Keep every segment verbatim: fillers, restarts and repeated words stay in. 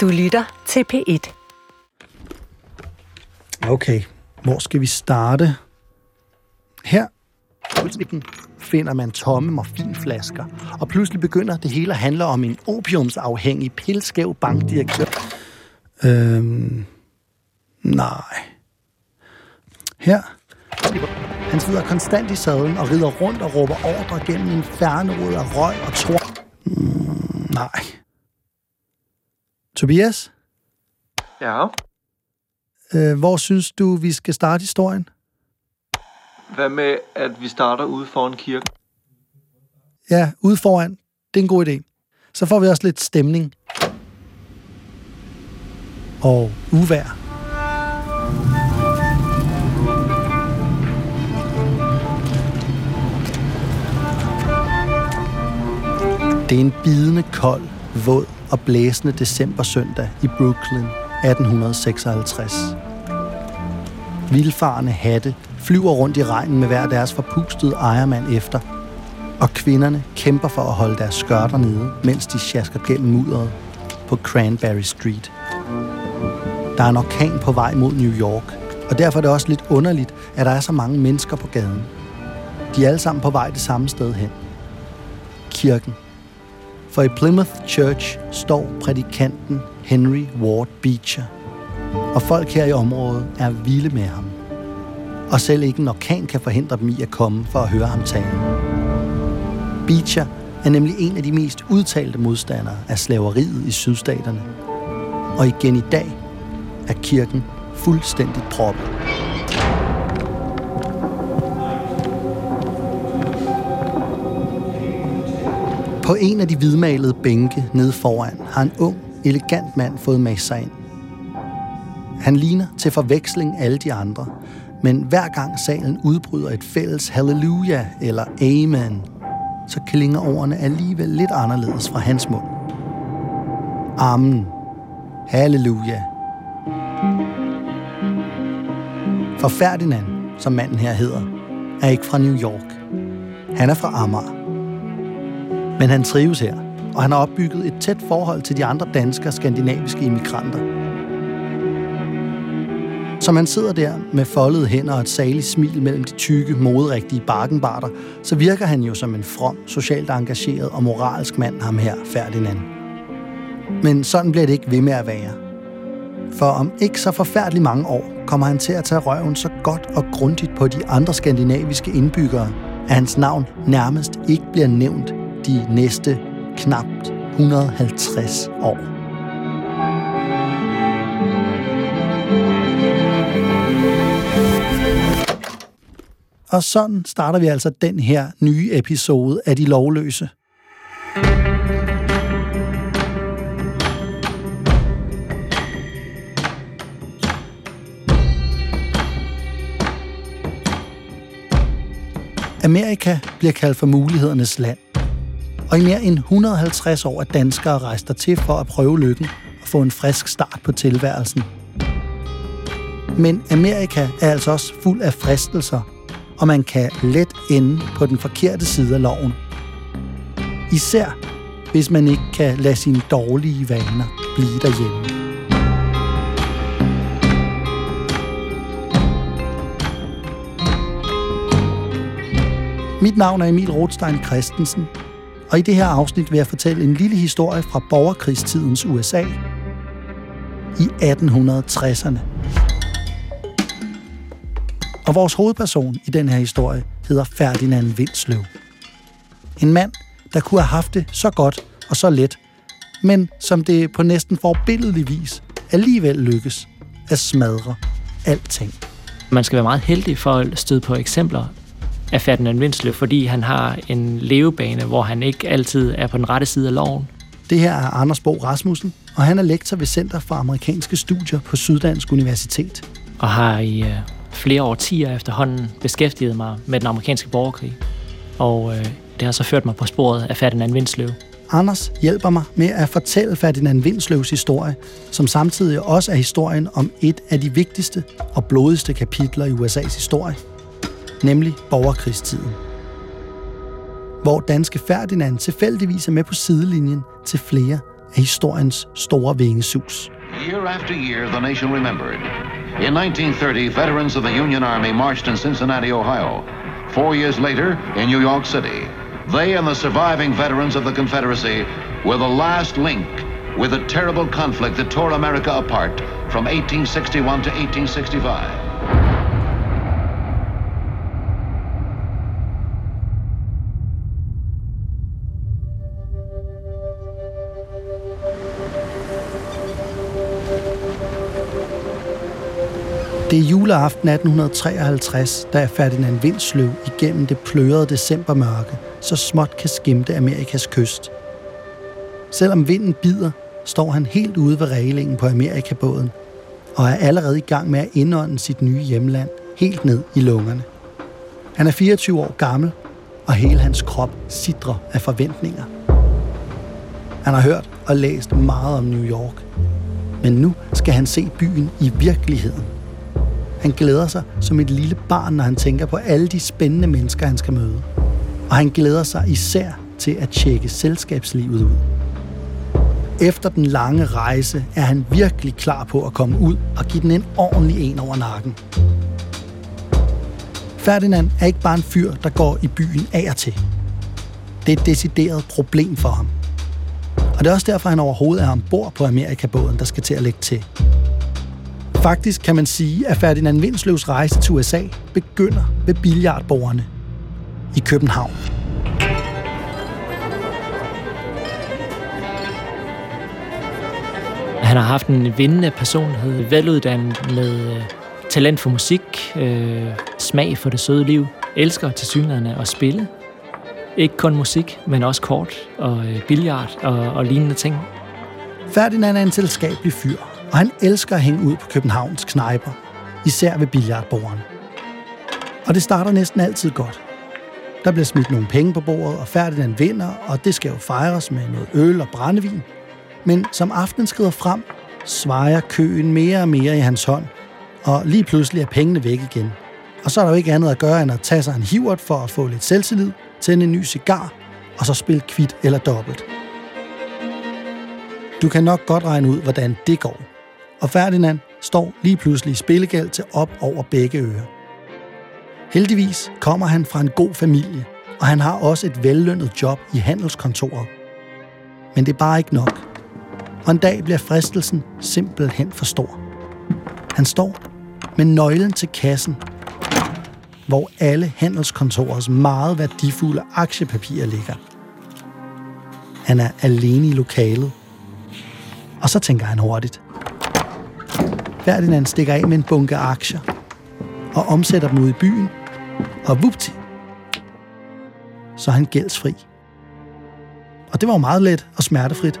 Du lytter til P et. Okay, hvor skal vi starte? Her finder man tomme morfinflasker, og pludselig begynder det hele at handle om en opiumsafhængig, pilskæv bankdirektør. Øhm, nej. Her. Han sidder konstant i sadlen og rider rundt og råber ordre gennem en infernorod af røg og tår. Mm, nej. Tobias? Ja? Øh, hvor synes du, vi skal starte historien? Hvad med, at vi starter ude foran kirken? Ja, ude foran. Det er en god idé. Så får vi også lidt stemning. Og uvejr. Det er en bidende kold, våd og blæsende decembersøndag i Brooklyn atten seksoghalvtreds. Vildfarende hatte flyver rundt i regnen med hver deres forpustede ejermand efter, og kvinderne kæmper for at holde deres skørter nede, mens de sjasker gennem mudderet på Cranberry Street. Der er en orkan på vej mod New York, og derfor er det også lidt underligt, at der er så mange mennesker på gaden. De er alle sammen på vej det samme sted hen. Kirken. For i Plymouth Church står prædikanten Henry Ward Beecher, og folk her i området er vilde med ham. Og selv ikke en orkan kan forhindre dem i at komme for at høre ham tale. Beecher er nemlig en af de mest udtalte modstandere af slaveriet i sydstaterne. Og igen i dag er kirken fuldstændig proppet. På en af de hvidmalede bænke nede foran har en ung, elegant mand fået mast sig ind. Han ligner til forveksling alle de andre, men hver gang salen udbryder et fælles halleluja eller amen, så klinger ordene alligevel lidt anderledes fra hans mund. Amen. Halleluja. For Ferdinand, som manden her hedder, er ikke fra New York. Han er fra Amager. Men han trives her, og han har opbygget et tæt forhold til de andre danske og skandinaviske immigranter. Som han sidder der med foldede hænder og et saligt smil mellem de tykke, moderigtige bakenbarter, så virker han jo som en from, socialt engageret og moralsk mand, ham her, Ferdinand. Men sådan bliver det ikke ved med at være. For om ikke så forfærdeligt mange år, kommer han til at tage røven så godt og grundigt på de andre skandinaviske indbyggere, at hans navn nærmest ikke bliver nævnt de næste knapt et hundrede og halvtreds år. Og sådan starter vi altså den her nye episode af De Lovløse. Amerika bliver kaldt for mulighedernes land. Og i mere end et hundrede og halvtreds år er danskere rejst dertil for at prøve lykken og få en frisk start på tilværelsen. Men Amerika er altså også fuld af fristelser, og man kan let ende på den forkerte side af loven. Især hvis man ikke kan lade sine dårlige vaner blive derhjemme. Mit navn er Emil Rothstein-Christensen, og i det her afsnit vil jeg fortælle en lille historie fra borgerkrigstidens U S A i atten tresserne. Og vores hovedperson i den her historie hedder Ferdinand Winsløw. En mand, der kunne have haft det så godt og så let, men som det på næsten forbilledlig vis alligevel lykkes at smadre alting. Man skal være meget heldig for at støde på eksempler af Ferdinand Winsløw, fordi han har en levebane, hvor han ikke altid er på den rette side af loven. Det her er Anders Bo Rasmussen, og han er lektor ved Center for Amerikanske Studier på Syddansk Universitet. Og har i øh, flere årtier efterhånden beskæftiget mig med den amerikanske borgerkrig. Og øh, det har så ført mig på sporet af Ferdinand Winsløw. Anders hjælper mig med at fortælle Ferdinand Winsløws historie, som samtidig også er historien om et af de vigtigste og blodigste kapitler i U S A's historie. Nemlig borgerkrigstiden, hvor danske Ferdinand tilfældigvis er med på sidelinjen til flere af historiens store vingesus. Year after year, the nation remembered. In nineteen thirty, veterans of the Union Army marched in Cincinnati, Ohio. Four years later, in New York City, they and the surviving veterans of the Confederacy were the last link with the terrible conflict that tore America apart from eighteen sixty-one to eighteen sixty-five. Det er juleaften atten treoghalvtreds, da Ferdinand Winsløw igennem det plørede decembermørke så småt kan skimte Amerikas kyst. Selvom vinden bider, står han helt ude ved reglingen på Amerikabåden og er allerede i gang med at indånde sit nye hjemland helt ned i lungerne. Han er fireogtyve år gammel, og hele hans krop sidrer af forventninger. Han har hørt og læst meget om New York, men nu skal han se byen i virkeligheden. Han glæder sig som et lille barn, når han tænker på alle de spændende mennesker, han skal møde. Og han glæder sig især til at tjekke selskabslivet ud. Efter den lange rejse er han virkelig klar på at komme ud og give den en ordentlig en over nakken. Ferdinand er ikke bare en fyr, der går i byen af og til. Det er et decideret problem for ham. Og det er også derfor, han overhovedet er ombord på Amerikabåden, der skal til at lægge til. Faktisk kan man sige, at Ferdinand Winsløws rejse til U S A begynder ved billiardbordene i København. Han har haft en vindende personlighed, veluddannet med talent for musik, øh, smag for det søde liv, elsker tilsyneladende at spille. Ikke kun musik, men også kort og øh, billiard og, og lignende ting. Ferdinand er en selskabelig fyr, og han elsker at hænge ud på Københavns knejper, især ved billiardbordene. Og det starter næsten altid godt. Der bliver smidt nogle penge på bordet, og Ferdinand vinder, og det skal jo fejres med noget øl og brændevin. Men som aftenen skrider frem, svejer køen mere og mere i hans hånd, og lige pludselig er pengene væk igen. Og så er der jo ikke andet at gøre, end at tage sig en hivert for at få lidt selvtillid, tænde en ny cigar, og så spille kvit eller dobbelt. Du kan nok godt regne ud, hvordan det går. Og Ferdinand står lige pludselig i spillegæld til op over begge ører. Heldigvis kommer han fra en god familie, og han har også et vellønnet job i handelskontoret. Men det er bare ikke nok. Og en dag bliver fristelsen simpelthen for stor. Han står med nøglen til kassen, hvor alle handelskontorets meget værdifulde aktiepapirer ligger. Han er alene i lokalet, og så tænker han hurtigt. Ferdinand stikker af med en bunke aktier og omsætter dem ud i byen, og vupti, så er han gældsfri. Og det var jo meget let og smertefrit.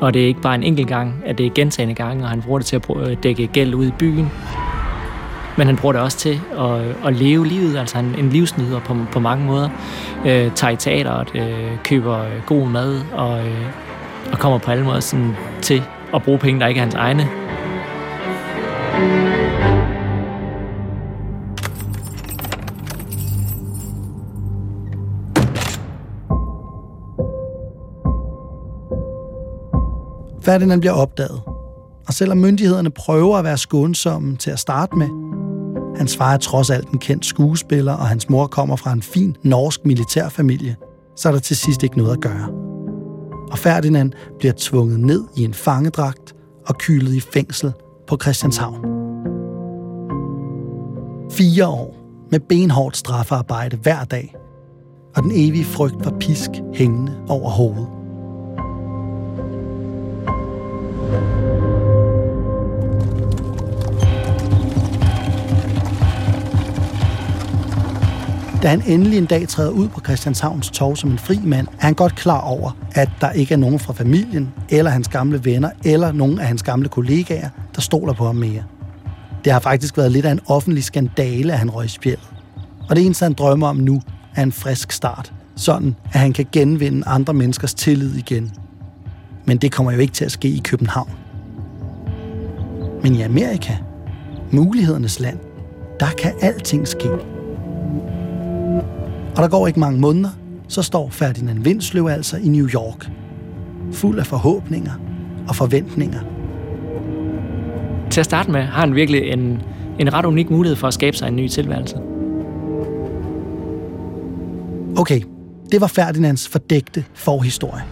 Og det er ikke bare en enkelt gang, at det er gentagne gange, og han bruger det til at dække gæld ud i byen. Men han bruger det også til at, at leve livet, altså han en livsnyder på, på mange måder. Øh, tager i teateret, øh, køber god mad og, øh, og kommer på alle måder sådan til og bruge penge, der ikke er hans egne. Ferdinand bliver opdaget, og selvom myndighederne prøver at være skånsomme til at starte med, hans far er trods alt en kendt skuespiller, og hans mor kommer fra en fin norsk militærfamilie, så er der til sidst ikke noget at gøre. Og Ferdinand bliver tvunget ned i en fangedragt og kylet i fængsel på Christianshavn. Fire år med benhårdt straffearbejde hver dag, og den evige frygt for pisk hængende over hovedet. Da han endelig en dag træder ud på Christianshavns Torv som en fri mand, er han godt klar over, at der ikke er nogen fra familien, eller hans gamle venner, eller nogen af hans gamle kollegaer, der stoler på ham mere. Det har faktisk været lidt af en offentlig skandale, at han røg i spjældet. Og det eneste, han drømmer om nu, er en frisk start. Sådan, at han kan genvinde andre menneskers tillid igen. Men det kommer jo ikke til at ske i København. Men i Amerika, mulighedernes land, der kan alting ske. Og der går ikke mange måneder, så står Ferdinand Winsløw altså i New York. fuld af forhåbninger og forventninger. Til at starte med har han virkelig en, en ret unik mulighed for at skabe sig en ny tilværelse. Okay, det var Ferdinands fordækte forhistorie.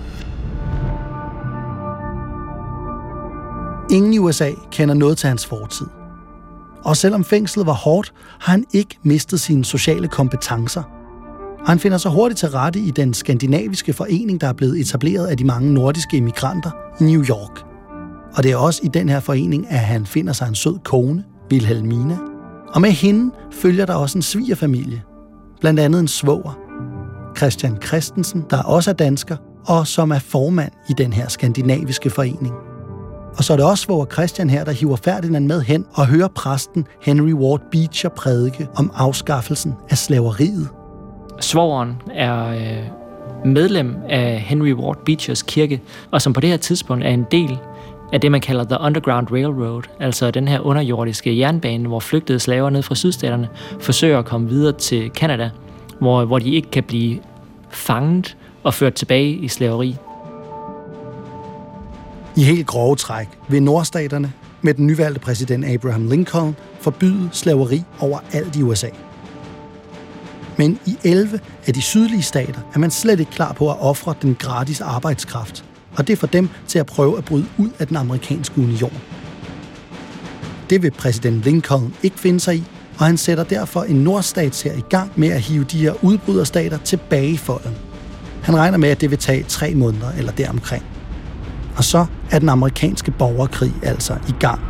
Ingen i U S A kender noget til hans fortid. Og selvom fængslet var hårdt, har han ikke mistet sine sociale kompetencer. Og han finder sig hurtigt til rette i den skandinaviske forening, der er blevet etableret af de mange nordiske emigranter i New York. Og det er også i den her forening, at han finder sig en sød kone, Wilhelmina. Og med hende følger der også en svigerfamilie. Blandt andet en svoger, Christian Christensen, der også er dansker, og som er formand i den her skandinaviske forening. Og så er det også svoger Christian her, der hiver Ferdinand med hen og hører præsten Henry Ward Beecher prædike om afskaffelsen af slaveriet. Svogeren er medlem af Henry Ward Beechers kirke, og som på det her tidspunkt er en del af det, man kalder The Underground Railroad, altså den her underjordiske jernbane, hvor flygtede slaver ned fra sydstaterne forsøger at komme videre til Canada, hvor, hvor de ikke kan blive fanget og ført tilbage i slaveri. I helt grove træk vil nordstaterne med den nyvalgte præsident Abraham Lincoln forbyde slaveri overalt i U S A. Men i elleve af de sydlige stater er man slet ikke klar på at ofre den gratis arbejdskraft, og det får dem til at prøve at bryde ud af den amerikanske union. Det vil præsident Lincoln ikke finde sig i, og han sætter derfor en nordstatshær i gang med at hive de her udbryderstater tilbage i folden. Han regner med, at det vil tage tre måneder eller deromkring. Og så er den amerikanske borgerkrig altså i gang.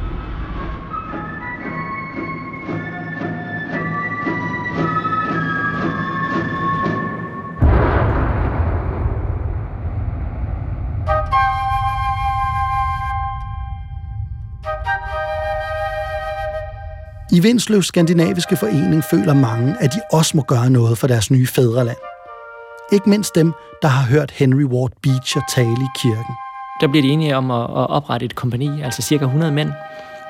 I Winsløws skandinaviske forening føler mange, at de også må gøre noget for deres nye fædreland. Ikke mindst dem, der har hørt Henry Ward Beecher tale i kirken. Der bliver de enige om at oprette et kompagni, altså cirka hundrede mænd,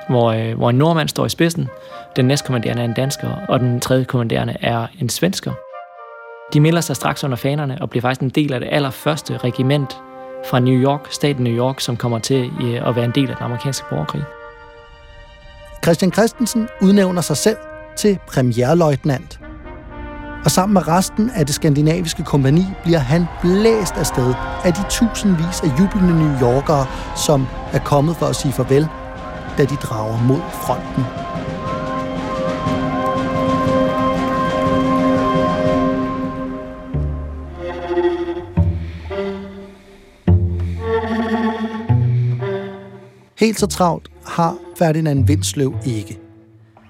hvor, hvor en nordmand står i spidsen, den næstkommanderende er en dansker, og den tredje kommanderende er en svensker. De melder sig straks under fanerne og bliver faktisk en del af det allerførste regiment fra New York, staten New York, som kommer til at være en del af den amerikanske borgerkrig. Christian Christensen udnævner sig selv til premierløjtnant. Og sammen med resten af det skandinaviske kompagni bliver han blæst afsted af de tusindvis af jublende New Yorkere, som er kommet for at sige farvel, da de drager mod fronten. Helt så travlt har Ferdinand Winsløw ikke.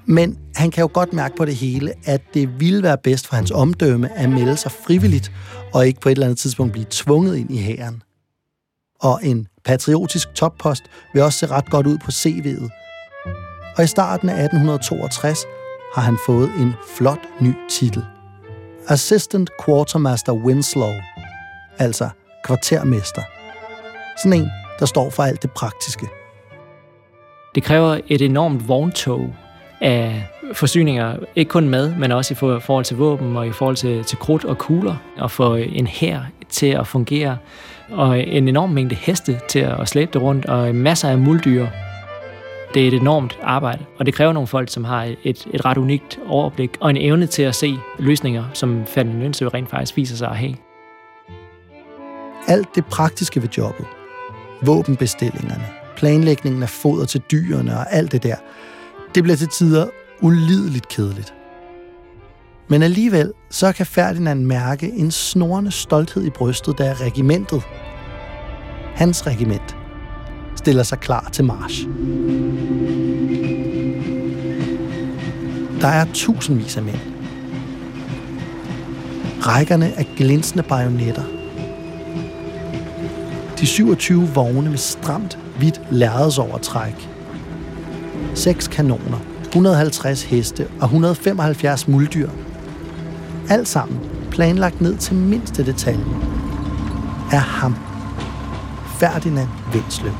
Men han kan jo godt mærke på det hele, at det ville være bedst for hans omdømme at melde sig frivilligt og ikke på et eller andet tidspunkt blive tvunget ind i hæren. Og en patriotisk toppost vil også se ret godt ud på C V'et. Og i starten af atten toogtres har han fået en flot ny titel. Assistant Quartermaster Winsløw, altså kvartermester. Sådan en, der står for alt det praktiske. Det kræver et enormt vogntog af forsyninger, ikke kun mad, men også i forhold til våben og i forhold til, til krudt og kugler, og få en hær til at fungere, og en enorm mængde heste til at slæbe det rundt, og masser af muldyr. Det er et enormt arbejde, og det kræver nogle folk, som har et, et ret unikt overblik, og en evne til at se løsninger, som Ferdinand Winsløw rent faktisk viser sig at have. Alt det praktiske ved jobbet, våbenbestillingerne, planlægningen af foder til dyrene og alt det der, det bliver til tider ulideligt kedeligt. Men alligevel så kan Ferdinand mærke en snorrende stolthed i brystet, da regimentet, hans regiment, stiller sig klar til march. Der er tusindvis af mænd. Rækkerne af glinsende bajonetter. De syvogtyve vogne med stramt, hvidt lærredsovertræk. seks kanoner, et hundrede og halvtreds heste og et hundrede og femoghalvfjerds muldyr. Alt sammen planlagt ned til mindste detalje. Er ham. Ferdinand Winsløw.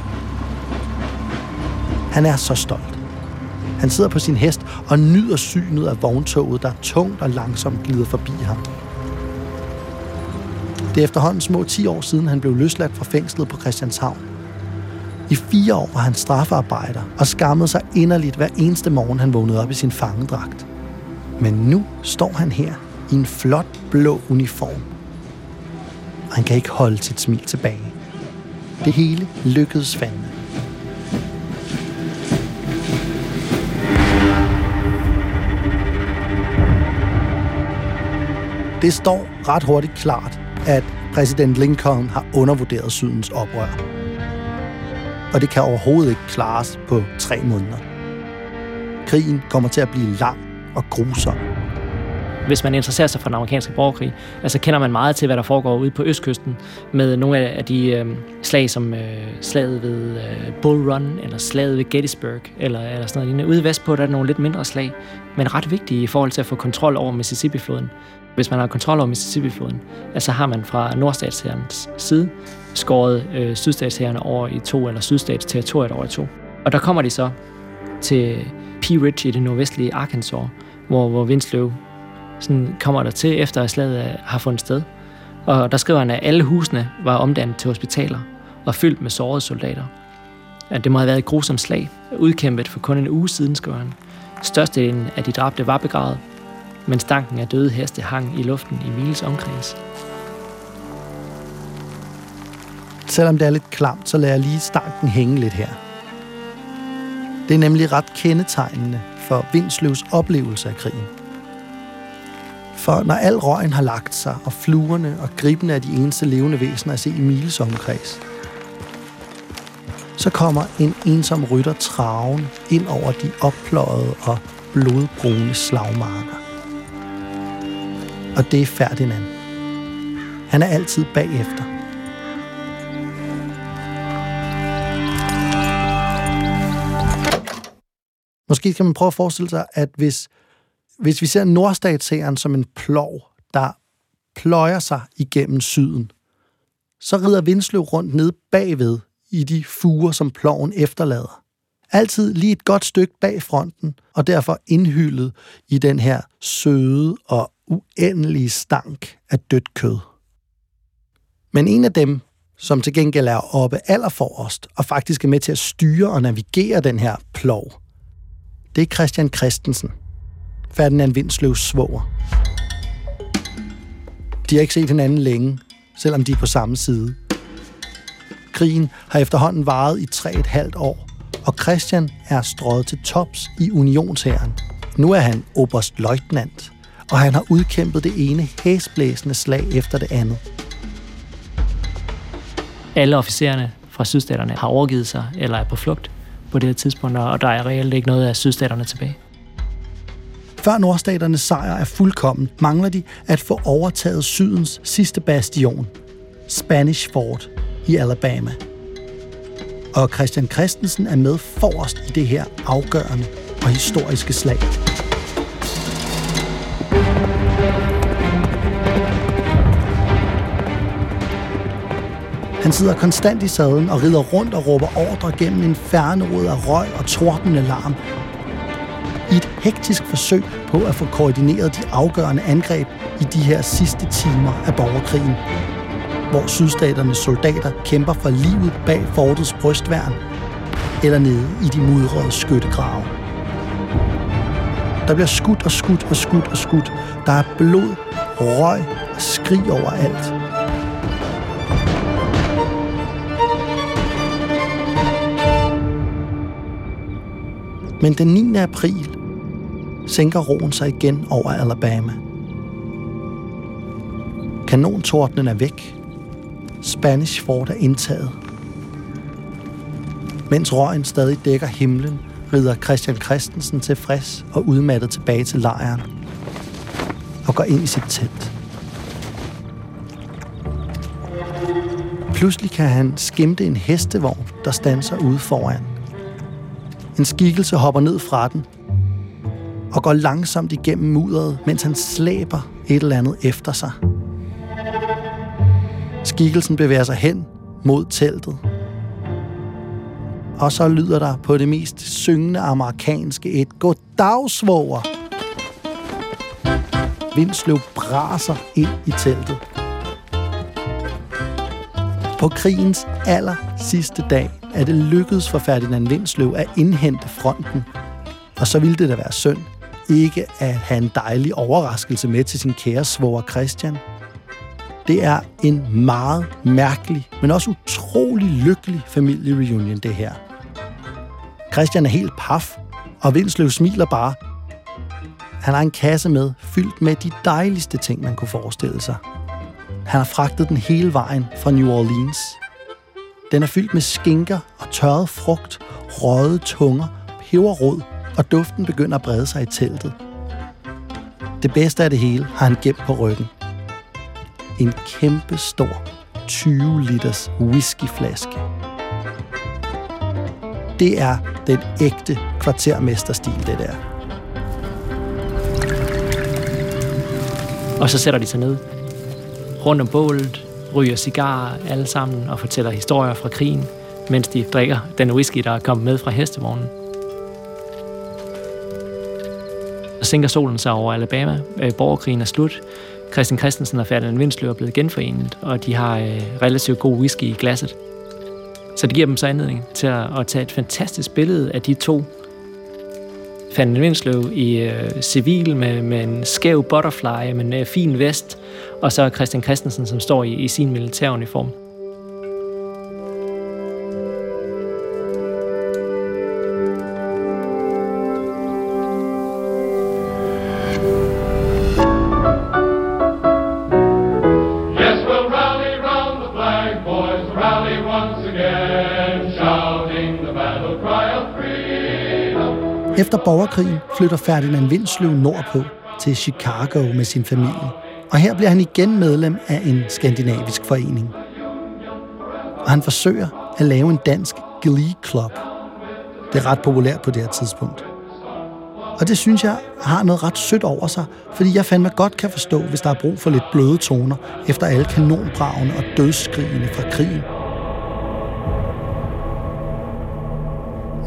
Han er så stolt. Han sidder på sin hest og nyder synet af vogntoget, der tungt og langsomt glider forbi ham. Det er efterhånden små ti år siden, han blev løsladt fra fængslet på Christianshavn. I fire år var han straffearbejder og skammede sig inderligt hver eneste morgen, han vågnede op i sin fangedragt. Men nu står han her i en flot blå uniform. Og han kan ikke holde sit smil tilbage. Det hele lykkedes fandme. Det står ret hurtigt klart, at præsident Lincoln har undervurderet sydens oprør. Og det kan overhovedet ikke klares på tre måneder. Krigen kommer til at blive lang og grusom. Hvis man interesserer sig for den amerikanske borgerkrig, altså kender man meget til, hvad der foregår ude på østkysten med nogle af de øh, slag, som øh, slaget ved øh, Bull Run, eller slaget ved Gettysburg, eller, eller sådan noget. Ude vestpå der er nogle lidt mindre slag, men ret vigtige i forhold til at få kontrol over Mississippi-floden. Hvis man har kontrol over Mississippi-floden, altså har man fra nordstatshærens side skåret øh, sydstatshærerne over i to, eller sydstatsterritoriet over i to. Og der kommer de så til Pea Ridge i det nordvestlige Arkansas, hvor, hvor Winsløw sådan kommer der til, efter at slaget har fundet sted. Og der skriver han, at alle husene var omdannet til hospitaler og fyldt med sårede soldater. At det må have været et grusomt slag, udkæmpet for kun en uge siden, skriver han. Størstedelen af de dræbte var begravet, mens stanken af døde heste hang i luften i miles omkreds. Selvom det er lidt klamt, så lader jeg lige stanken hænge lidt her. Det er nemlig ret kendetegnende for Winsløws oplevelse af krigen. For når al røgen har lagt sig, og fluerne og gribene er de eneste levende væsener at se i miles omkreds, så kommer en ensom rytter traven ind over de oppløjede og blodbrune slagmarker. Og det er Ferdinand. Han er altid bagefter. Måske kan man prøve at forestille sig, at hvis Hvis vi ser nordstatshæren som en plov, der pløjer sig igennem syden, så rider Winsløw rundt nede bagved i de fuger, som ploven efterlader. Altid lige et godt stykke bag fronten, og derfor indhyllet i den her søde og uendelige stank af dødt kød. Men en af dem, som til gengæld er oppe allerforrest, og faktisk er med til at styre og navigere den her plov, det er Christian Christensen. Ferdinand Winsløws svoger. De har ikke set hinanden længe, selvom de er på samme side. Krigen har efterhånden varet i tre et halvt år, og Christian er strøget til tops i unionshæren. Nu er han oberstløjtnant, og han har udkæmpet det ene hæsblæsende slag efter det andet. Alle officererne fra sydstaterne har overgivet sig eller er på flugt på det her tidspunkt, og der er reelt ikke noget af sydstaterne tilbage. Før nordstaternes sejr er fuldkommen, mangler de at få overtaget sydens sidste bastion, Spanish Fort i Alabama. Og Christian Christensen er med forrest i det her afgørende og historiske slag. Han sidder konstant i sadlen og rider rundt og råber ordre gennem en infernorod af røg og tordnende larm, i et hektisk forsøg på at få koordineret de afgørende angreb i de her sidste timer af borgerkrigen, hvor sydstaternes soldater kæmper for livet bag fortets brystværn eller nede i de mudrede skyttegrave. Der bliver skudt og skudt og skudt og skudt. Der er blod, røg og skrig overalt. Men den niende april sænker roen sig igen over Alabama. Kanontordnen er væk. Spanish Fort er indtaget. Mens røgen stadig dækker himlen, rider Christian Christensen tilfreds og udmattet tilbage til lejren og går ind i sit telt. Pludselig kan han skimte en hestevogn, der standser ude foran. En skikkelse hopper ned fra den og går langsomt igennem mudderet, mens han slæber et eller andet efter sig. Skikkelsen bevæger sig hen mod teltet. Og så lyder der på det mest syngende amerikanske et goddag, svoger. Winsløw braser ind i teltet. På krigens aller sidste dag er det lykkedes for Ferdinand Winsløw at indhente fronten. Og så ville det da være synd ikke at have en dejlig overraskelse med til sin kære svoger Christian. Det er en meget mærkelig, men også utrolig lykkelig familiereunion, det her. Christian er helt paf, og Winsløw smiler bare. Han har en kasse med, fyldt med de dejligste ting, man kunne forestille sig. Han har fragtet den hele vejen fra New Orleans. Den er fyldt med skinker og tørret frugt, røde tunger, peberrod, og duften begynder at brede sig i teltet. Det bedste af det hele har han gemt på ryggen. En kæmpe stor tyve liters whiskyflaske. Det er den ægte kvartermesterstil, det der. Og så sætter de sig ned. Rundt om bålet, ryger cigarer alle sammen og fortæller historier fra krigen, mens de drikker den whisky, der er kommet med fra hestevognen. Så sænker solen sig over Alabama. Borgerkrigen er slut. Christian Christensen og Ferdinand Winsløw er blevet genforenet, og de har relativt god whisky i glasset. Så det giver dem så anledning til at tage et fantastisk billede af de to. Ferdinand Winsløw i øh, civil med, med en skæv butterfly, med en øh, fin vest, og så Christian Christensen, som står i, i sin militæruniform. Efter borgerkrigen flytter Ferdinand Winsløw nordpå til Chicago med sin familie. Og her bliver han igen medlem af en skandinavisk forening. Og han forsøger at lave en dansk glee club. Det er ret populært på det her tidspunkt. Og det synes jeg har noget ret sødt over sig, fordi jeg fandme godt kan forstå, hvis der er brug for lidt bløde toner efter alle kanonbragene og dødsskrigene fra krigen.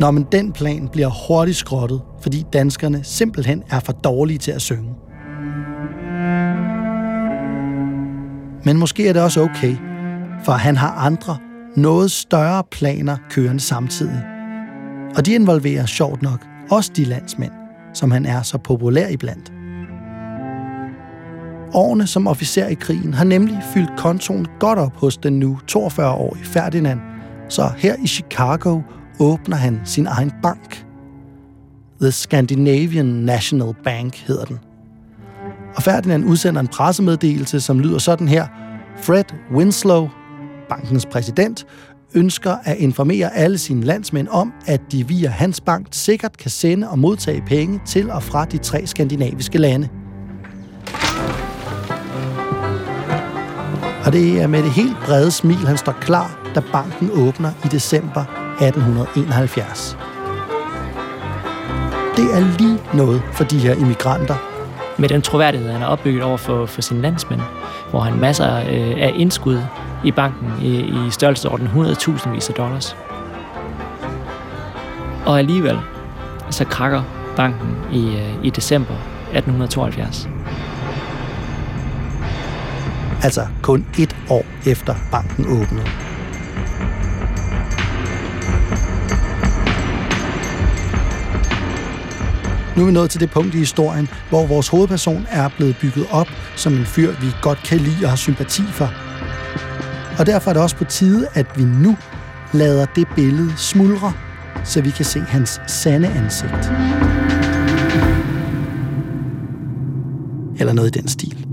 Nå, men den plan bliver hurtigt skrottet, fordi danskerne simpelthen er for dårlige til at synge. Men måske er det også okay, for han har andre, noget større planer kørende samtidig. Og de involverer sjovt nok også de landsmænd, som han er så populær iblandt. Årene som officer i krigen har nemlig fyldt kontoen godt op hos den nu toogfyrre-årige Ferdinand, så her i Chicago åbner han sin egen bank. The Scandinavian National Bank hedder den. Og Ferdinand udsender en pressemeddelelse, som lyder sådan her. Fred Winsløw, bankens præsident, ønsker at informere alle sine landsmænd om, at de via hans bank sikkert kan sende og modtage penge til og fra de tre skandinaviske lande. Og det er med det helt brede smil, han står klar, da banken åbner i december atten enoghalvfjerds. Det er lige noget for de her immigranter. Med den troværdighed, han har opbygget over for, for sine landsmænd, hvor han masser øh, af indskud i banken i, i størrelsesorden hundrede tusindvis af dollars. Og alligevel så krakker banken i, øh, i december atten tooghalvfjerds. Altså kun et år efter banken åbnede. Nu er vi nået til det punkt i historien, hvor vores hovedperson er blevet bygget op som en fyr, vi godt kan lide og har sympati for. Og derfor er det også på tide, at vi nu lader det billede smuldre, så vi kan se hans sande ansigt. Eller noget i den stil.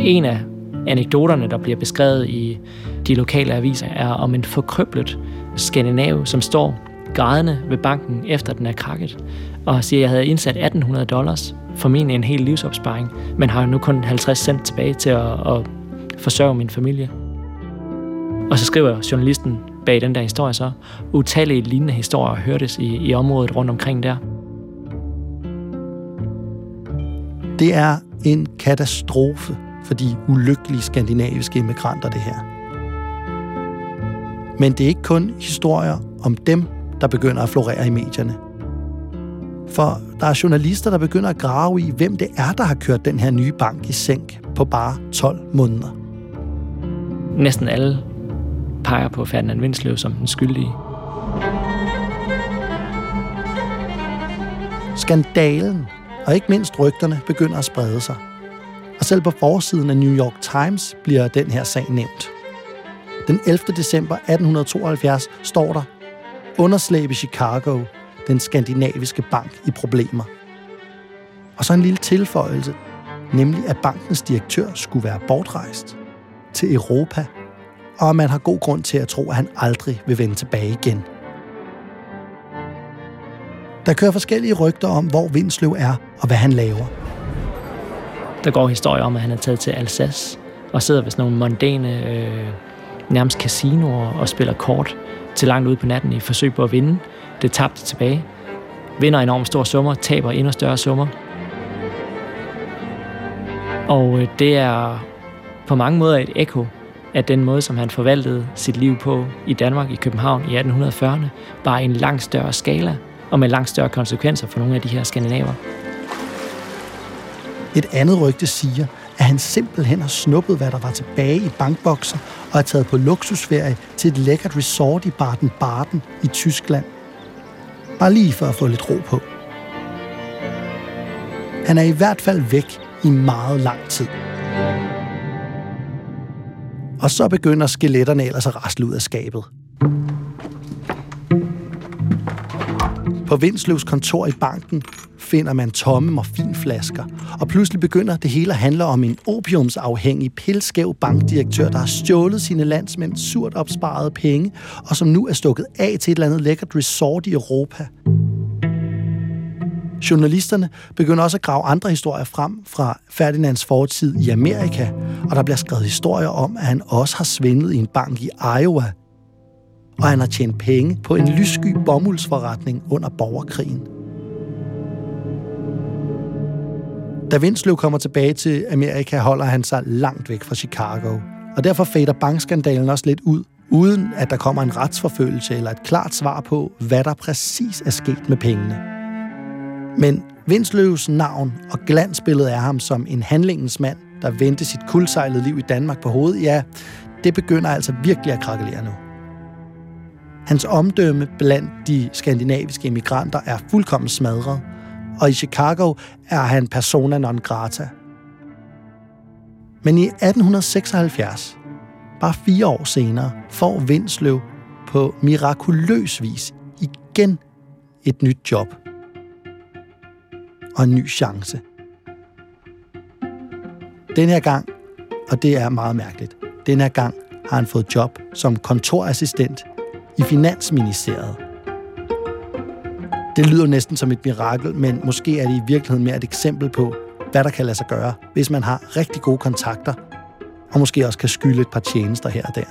En af anekdoterne, der bliver beskrevet i de lokale aviser, er om en forkrøblet skandinav, som står grædende ved banken, efter den er krakket, og siger, at jeg havde indsat atten hundrede dollars, formentlig en hel livsopsparing, men har nu kun halvtreds cent tilbage til at, at forsørge min familie. Og så skriver journalisten bag den der historie så, utallige lignende historier hørtes i, i området rundt omkring der. Det er en katastrofe for de ulykkelige skandinaviske immigranter, det her. Men det er ikke kun historier om dem, der begynder at florere i medierne. For der er journalister, der begynder at grave i, hvem det er, der har kørt den her nye bank i sænk på bare tolv måneder. Næsten alle peger på Ferdinand Winsløw som den skyldige. Skandalen, og ikke mindst rygterne, begynder at sprede sig. Og selv på forsiden af New York Times bliver den her sag nævnt. Den ellevte december atten tooghalvfjerds står der: underslæb i Chicago, den skandinaviske bank i problemer. Og så en lille tilføjelse, nemlig at bankens direktør skulle være bortrejst til Europa, og at man har god grund til at tro, at han aldrig vil vende tilbage igen. Der kører forskellige rygter om, hvor Winsløw er og hvad han laver. Der går historier om, at han er taget til Alsace og sidder ved sådan nogle mondæne, øh, nærmest casinoer og spiller kort til langt ude på natten i forsøg på at vinde. Det tabte tilbage. Vinder enormt store summer, taber endnu større summer. Og øh, det er på mange måder et ekko af den måde, som han forvaltede sit liv på i Danmark, i København i atten fyrrerne, bare i en langt større skala og med langt større konsekvenser for nogle af de her skandinaver. Et andet rygte siger, at han simpelthen har snuppet, hvad der var tilbage i bankbokser, og er taget på luksusferie til et lækkert resort i Baden-Baden i Tyskland. Bare lige for at få lidt ro på. Han er i hvert fald væk i meget lang tid. Og så begynder skeletterne ellers at rasle ud af skabet. På Winsløws kontor i banken finder man tomme morfinflasker, og pludselig begynder det hele at handle om en opiumsafhængig, pilskæv bankdirektør, der har stjålet sine landsmænd surt opsparede penge, og som nu er stukket af til et eller andet lækkert resort i Europa. Journalisterne begynder også at grave andre historier frem fra Ferdinands fortid i Amerika, og der bliver skrevet historier om, at han også har svindlet i en bank i Iowa, og han har tjent penge på en lyssky bomuldsforretning under borgerkrigen. Da Winsløw kommer tilbage til Amerika, holder han sig langt væk fra Chicago, og derfor fader bankskandalen også lidt ud, uden at der kommer en retsforfølgelse eller et klart svar på, hvad der præcis er sket med pengene. Men Winsløws navn og glansbillede af ham som en handlingens mand, der vendte sit kuldsejlede liv i Danmark på hovedet, ja, det begynder altså virkelig at krakelere nu. Hans omdømme blandt de skandinaviske emigranter er fuldkommen smadret, og i Chicago er han persona non grata. Men i atten seksoghalvfjerds, bare fire år senere, får Winsløw på mirakuløs vis igen et nyt job og en ny chance. Den her gang, og det er meget mærkeligt, den her gang har han fået job som kontorassistent i Finansministeriet. Det lyder næsten som et mirakel, men måske er det i virkeligheden mere et eksempel på, hvad der kan lade sig gøre, hvis man har rigtig gode kontakter, og måske også kan skylde et par tjenester her og der.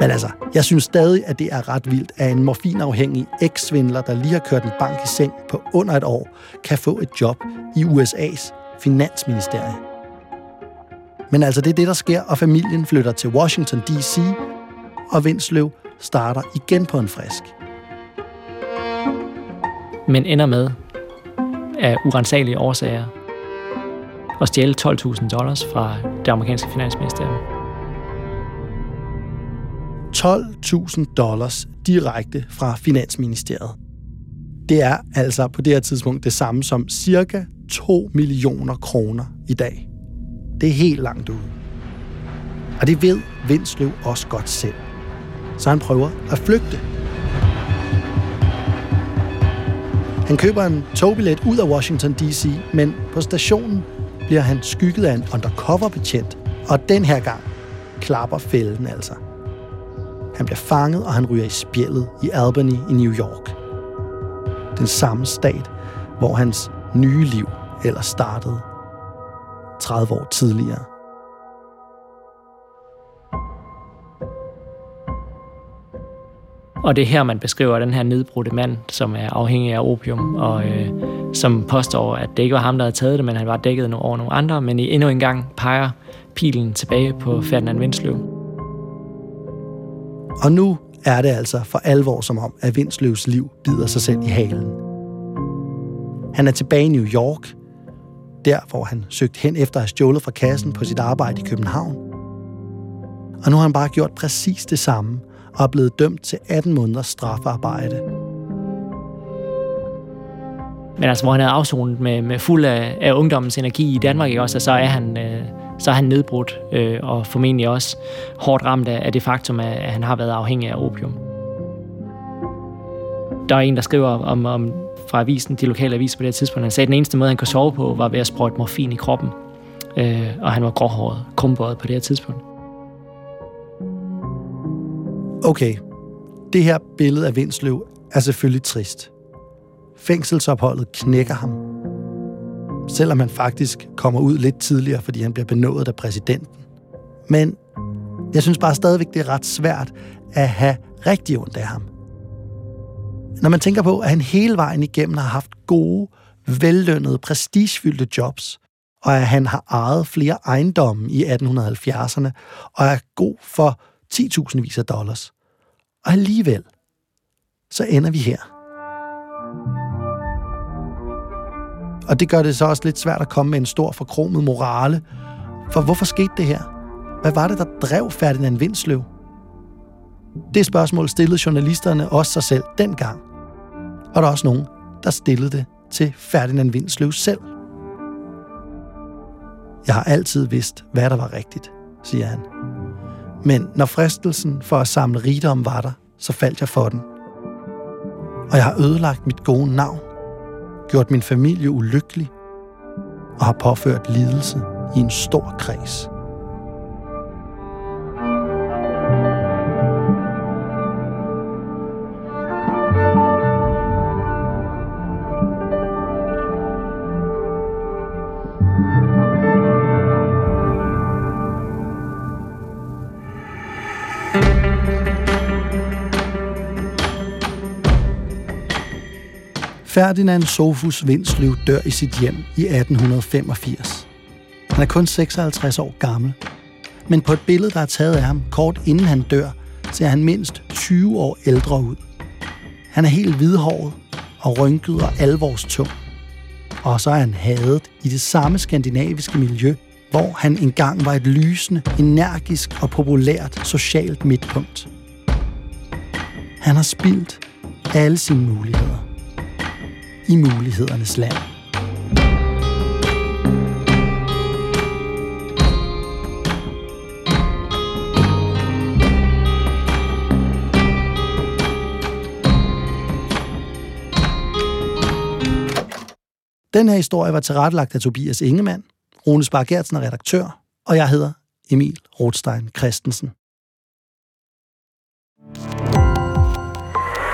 Men altså, jeg synes stadig, at det er ret vildt, at en morfinafhængig eks-svindler, der lige har kørt en bank i seng på under et år, kan få et job i U S A's finansministerie. Men altså, det er det, der sker, og familien flytter til Washington D C, og Winsløw starter igen på en frisk. Men ender med, af urensagelige årsager, at stjæle tolv tusind dollars fra det amerikanske finansministerium. tolv tusind dollars direkte fra finansministeriet. Det er altså på det her tidspunkt det samme som cirka to millioner kroner i dag. Det er helt langt ude. Og det ved Winsløw også godt selv. Så han prøver at flygte. Han køber en togbillet ud af Washington D C, men på stationen bliver han skygget af en undercover-betjent, og den her gang klapper fælden altså. Han bliver fanget, og han ryger i spjældet i Albany i New York. Den samme stat, hvor hans nye liv ellers startede tredive år tidligere. Og det er her, man beskriver den her nedbrudte mand, som er afhængig af opium, og øh, som påstår, at det ikke var ham, der havde taget det, men han var dækket over nogle andre. Men i endnu en gang peger pilen tilbage på Ferdinand Winsløw. Og nu er det altså for alvor som om, at Winsløws liv bider sig selv i halen. Han er tilbage i New York, der hvor han søgte hen efter at have stjålet fra kassen på sit arbejde i København. Og nu har han bare gjort præcis det samme og er blevet dømt til atten måneders strafarbejde. Men altså, hvor han havde afsonet med, med fuld af, af ungdommens energi i Danmark, ikke også, og så er han, øh, så er han nedbrudt øh, og formentlig også hårdt ramt af, af det faktum, at, at han har været afhængig af opium. Der er en, der skriver om, om fra avisen, de lokale aviser på det tidspunkt, han sagde, at den eneste måde, han kunne sove på, var ved at sprøjte morfin i kroppen. Øh, og han var gråhåret, krumbøjet på det tidspunkt. Okay, det her billede af Winsløw er selvfølgelig trist. Fængselsopholdet knækker ham. Selvom han faktisk kommer ud lidt tidligere, fordi han bliver benådet af præsidenten. Men jeg synes bare stadigvæk, det er ret svært at have rigtig ondt af ham. Når man tænker på, at han hele vejen igennem har haft gode, vellønnede, prestigefyldte jobs, og at han har ejet flere ejendomme i atten halvfjerdserne, og er god for ti tusindvis af dollars. Og alligevel, så ender vi her. Og det gør det så også lidt svært at komme med en stor forkromet morale. For hvorfor skete det her? Hvad var det, der drev Ferdinand Winsløw? Det spørgsmål stillede journalisterne også sig selv dengang. Og der er også nogen, der stillede det til Ferdinand Winsløw selv. Jeg har altid vidst, hvad der var rigtigt, siger han. Men når fristelsen for at samle rigdom var der, så faldt jeg for den. Og jeg har ødelagt mit gode navn, gjort min familie ulykkelig og har påført lidelse i en stor kreds. Ferdinand Sophus Winsløw dør i sit hjem i atten femogfirs. Han er kun seksoghalvtreds år gammel. Men på et billede, der er taget af ham kort inden han dør, ser han mindst tyve år ældre ud. Han er helt hvidhåret og rynket og alvorstung. Og så er han hadet i det samme skandinaviske miljø, hvor han engang var et lysende, energisk og populært socialt midtpunkt. Han har spildt alle sine muligheder. I mulighedernes land. Den her historie var tilrettelagt af Tobias Ingemann, Rune Sparre Geertsen er redaktør, og jeg hedder Emil Rothstein-Christensen.